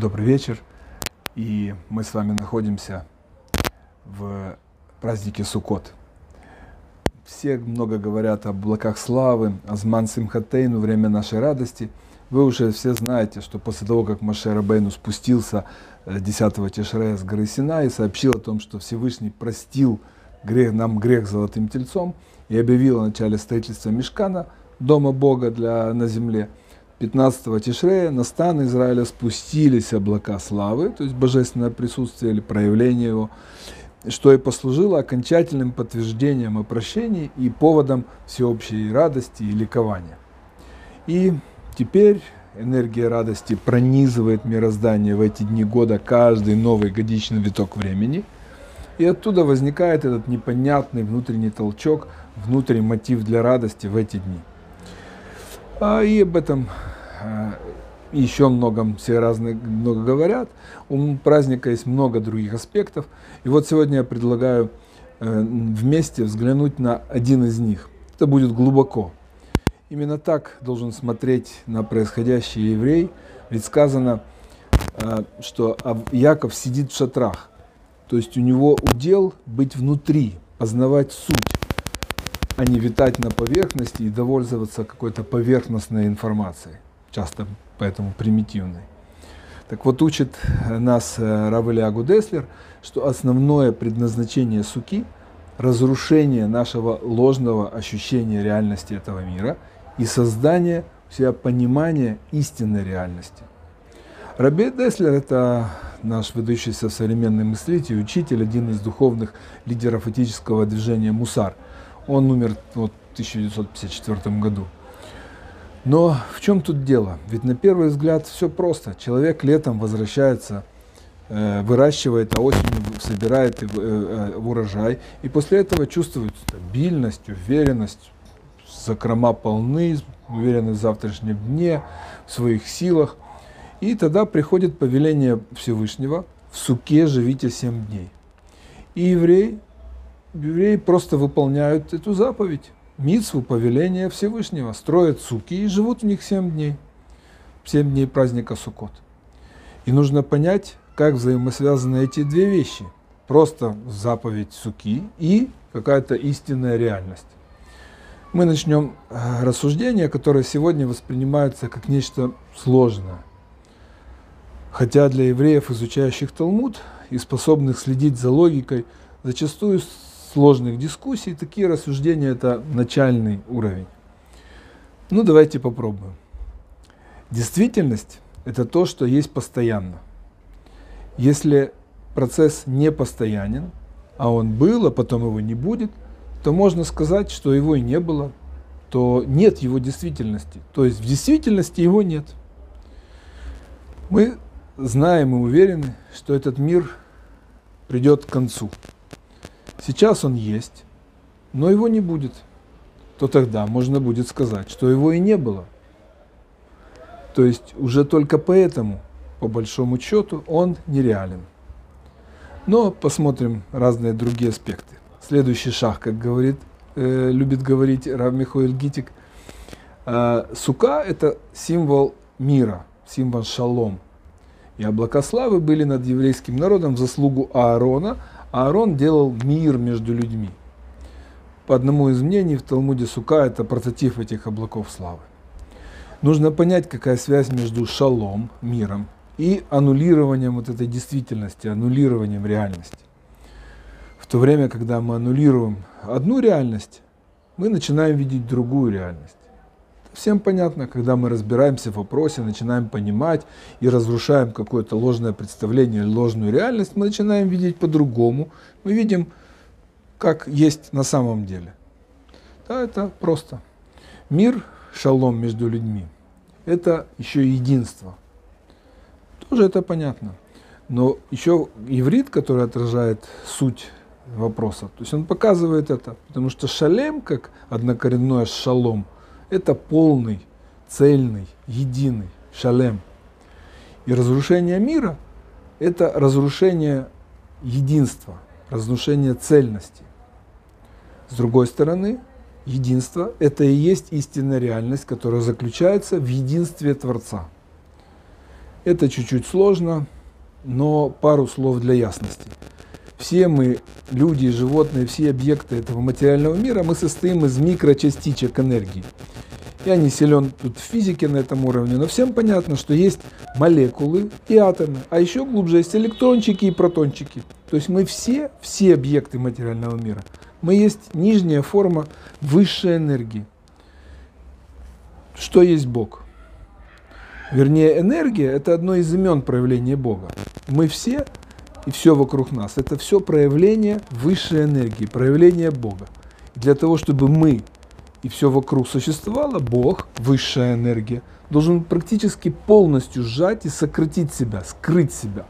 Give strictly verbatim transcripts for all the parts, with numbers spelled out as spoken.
Добрый вечер. И мы с вами находимся в празднике Суккот. Все много говорят о облаках славы, о Зман Симхатейну, время нашей радости. Вы уже все знаете, что после того, как Моше Рабейну спустился десятого Тишрея с горы Сина и сообщил о том, что Всевышний простил грех, нам грех золотым тельцом и объявил о начале строительства Мишкана, дома Бога для, на земле, пятнадцатого Тишрея на стан Израиля спустились облака славы, то есть божественное присутствие или проявление его, что и послужило окончательным подтверждением о прощении и поводом всеобщей радости и ликования. И теперь энергия радости пронизывает мироздание в эти дни года, каждый новый годичный виток времени, и оттуда возникает этот непонятный внутренний толчок, внутренний мотив для радости в эти дни. И об этом еще многом все разные много говорят. У праздника есть много других аспектов. И вот сегодня я предлагаю вместе взглянуть на один из них. Это будет глубоко. Именно так должен смотреть на происходящее еврей. Ведь сказано, что Яков сидит в шатрах. То есть у него удел быть внутри, познавать суть, а не витать на поверхности и довольствоваться какой-то поверхностной информацией, часто поэтому примитивной. Так вот, учит нас Равэля Гудеслер, что основное предназначение суки – разрушение нашего ложного ощущения реальности этого мира и создание у себя понимания истинной реальности. Раби Гудеслер – это наш выдающийся современный мыслитель, учитель, один из духовных лидеров этического движения «Мусар». Он умер вот, в тысяча девятьсот пятьдесят четвёртом году. Но в чем тут дело? Ведь на первый взгляд все просто. Человек летом возвращается, э, выращивает, а осенью собирает э, э, урожай. И после этого чувствует стабильность, уверенность, закрома полны, уверенность в завтрашнем дне, в своих силах. И тогда приходит повеление Всевышнего: в суке живите семь дней. И еврей... Евреи просто выполняют эту заповедь, мицву, повеление Всевышнего, строят суки и живут в них семь дней, семь дней праздника Суккот. И нужно понять, как взаимосвязаны эти две вещи: просто заповедь суки и какая-то истинная реальность. Мы начнем рассуждение, которое сегодня воспринимается как нечто сложное. Хотя для евреев, изучающих Талмуд и способных следить за логикой зачастую сложных дискуссий, такие рассуждения – это начальный уровень. Ну, давайте попробуем. Действительность – это то, что есть постоянно. Если процесс не постоянен, а он был, а потом его не будет, то можно сказать, что его и не было, то нет его действительности. То есть в действительности его нет. Мы знаем и уверены, что этот мир придет к концу. Сейчас он есть, но его не будет. То тогда можно будет сказать, что его и не было. То есть уже только поэтому, по большому счету, он нереален. Но посмотрим разные другие аспекты. Следующий шаг, как говорит, э, любит говорить Рав Михоэль Гитик, э, сука – это символ мира, символ шалом. И облака славы были над еврейским народом в заслугу Аарона, Аарон делал мир между людьми. По одному из мнений, в Талмуде сука – это прототип этих облаков славы. Нужно понять, какая связь между шалом, миром, и аннулированием вот этой действительности, аннулированием реальности. В то время, когда мы аннулируем одну реальность, мы начинаем видеть другую реальность. Всем понятно, когда мы разбираемся в вопросе, начинаем понимать и разрушаем какое-то ложное представление, ложную реальность, мы начинаем видеть по-другому, мы видим, как есть на самом деле. Да, это просто. Мир, шалом между людьми, это еще единство. Тоже это понятно. Но еще иврит, который отражает суть вопроса, то есть он показывает это, потому что шалем, как однокоренное шалом, это полный, цельный, единый шалем. И разрушение мира – это разрушение единства, разрушение цельности. С другой стороны, единство – это и есть истинная реальность, которая заключается в единстве Творца. Это чуть-чуть сложно, но пару слов для ясности. Все мы, люди, животные, все объекты этого материального мира, мы состоим из микрочастичек энергии. Я не силен тут в физике на этом уровне, но всем понятно, что есть молекулы и атомы, а еще глубже есть электрончики и протончики. То есть мы все, все объекты материального мира. Мы есть нижняя форма высшей энергии. Что есть Бог? Вернее, энергия – это одно из имен проявления Бога. Мы все и все вокруг нас – это все проявление высшей энергии, проявление Бога. И для того, чтобы мы и все вокруг существовало, Бог, высшая энергия, должен практически полностью сжать и сократить себя, скрыть себя.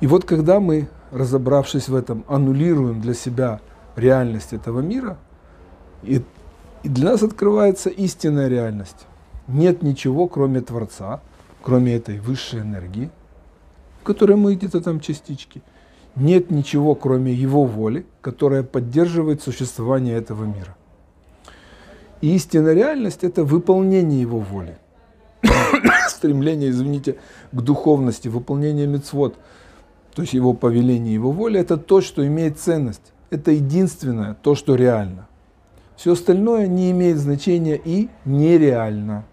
И вот когда мы, разобравшись в этом, аннулируем для себя реальность этого мира, и, и для нас открывается истинная реальность. Нет ничего, кроме Творца, кроме этой высшей энергии, в которой мы где-то там частички. Нет ничего, кроме Его воли, которая поддерживает существование этого мира. И истинная реальность – это выполнение его воли, стремление, извините, к духовности, выполнение мицвот, то есть его повеление, его воля – это то, что имеет ценность, это единственное, то, что реально. Все остальное не имеет значения и нереально.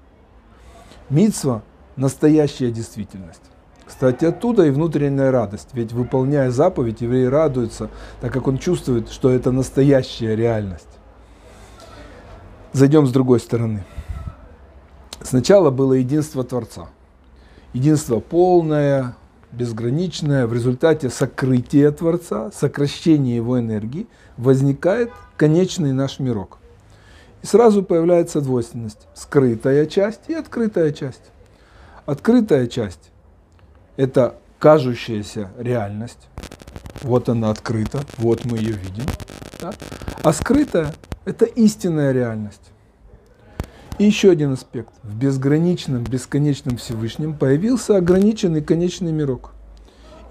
Мицва – настоящая действительность. Кстати, оттуда и внутренняя радость, ведь выполняя заповедь, еврей радуется, так как он чувствует, что это настоящая реальность. Зайдем с другой стороны. Сначала было единство Творца. Единство полное, безграничное. В результате сокрытия Творца, сокращения его энергии, возникает конечный наш мирок. И сразу появляется двойственность. Скрытая часть и открытая часть. Открытая часть – это кажущаяся реальность. Вот она открыта, вот мы ее видим. Да? А скрытая – это истинная реальность. И еще один аспект. В безграничном, бесконечном Всевышнем появился ограниченный конечный мирок.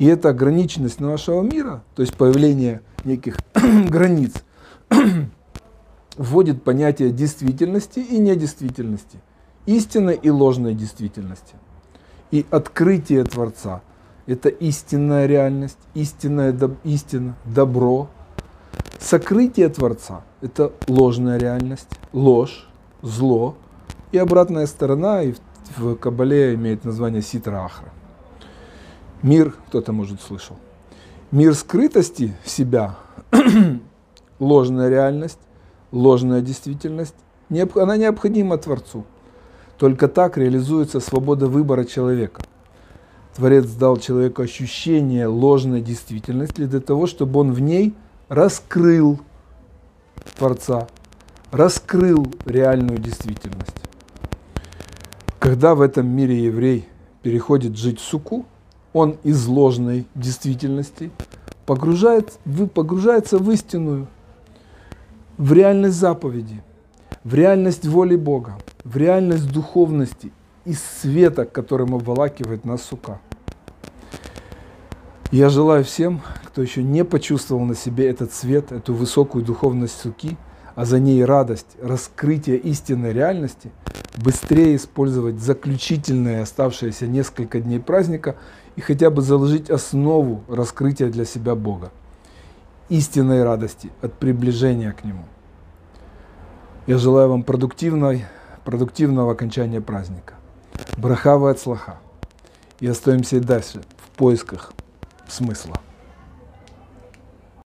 И эта ограниченность нашего мира, то есть появление неких границ, вводит понятие действительности и недействительности, истинной и ложной действительности. И открытие Творца – это истинная реальность, истинная доб- истина, добро. Сокрытие Творца – это ложная реальность, ложь, зло, и обратная сторона, и в Кабале имеет название Ситра Ахра. Мир, кто-то, может, слышал. Мир скрытости себя, ложная реальность, ложная действительность, она необходима Творцу. Только так реализуется свобода выбора человека. Творец дал человеку ощущение ложной действительности для того, чтобы он в ней раскрыл Творца, раскрыл реальную действительность. Когда в этом мире еврей переходит жить в суку, он из ложной действительности погружает, погружается в истинную, в реальность заповеди, в реальность воли Бога, в реальность духовности и света, которым обволакивает нас сука. Я желаю всем, кто еще не почувствовал на себе этот свет, эту высокую духовность суки, а за ней радость, раскрытие истинной реальности, быстрее использовать заключительные оставшиеся несколько дней праздника и хотя бы заложить основу раскрытия для себя Бога, истинной радости от приближения к Нему. Я желаю вам продуктивной, продуктивного окончания праздника. Брахава от слаха. И остаемся и дальше в поисках смысла.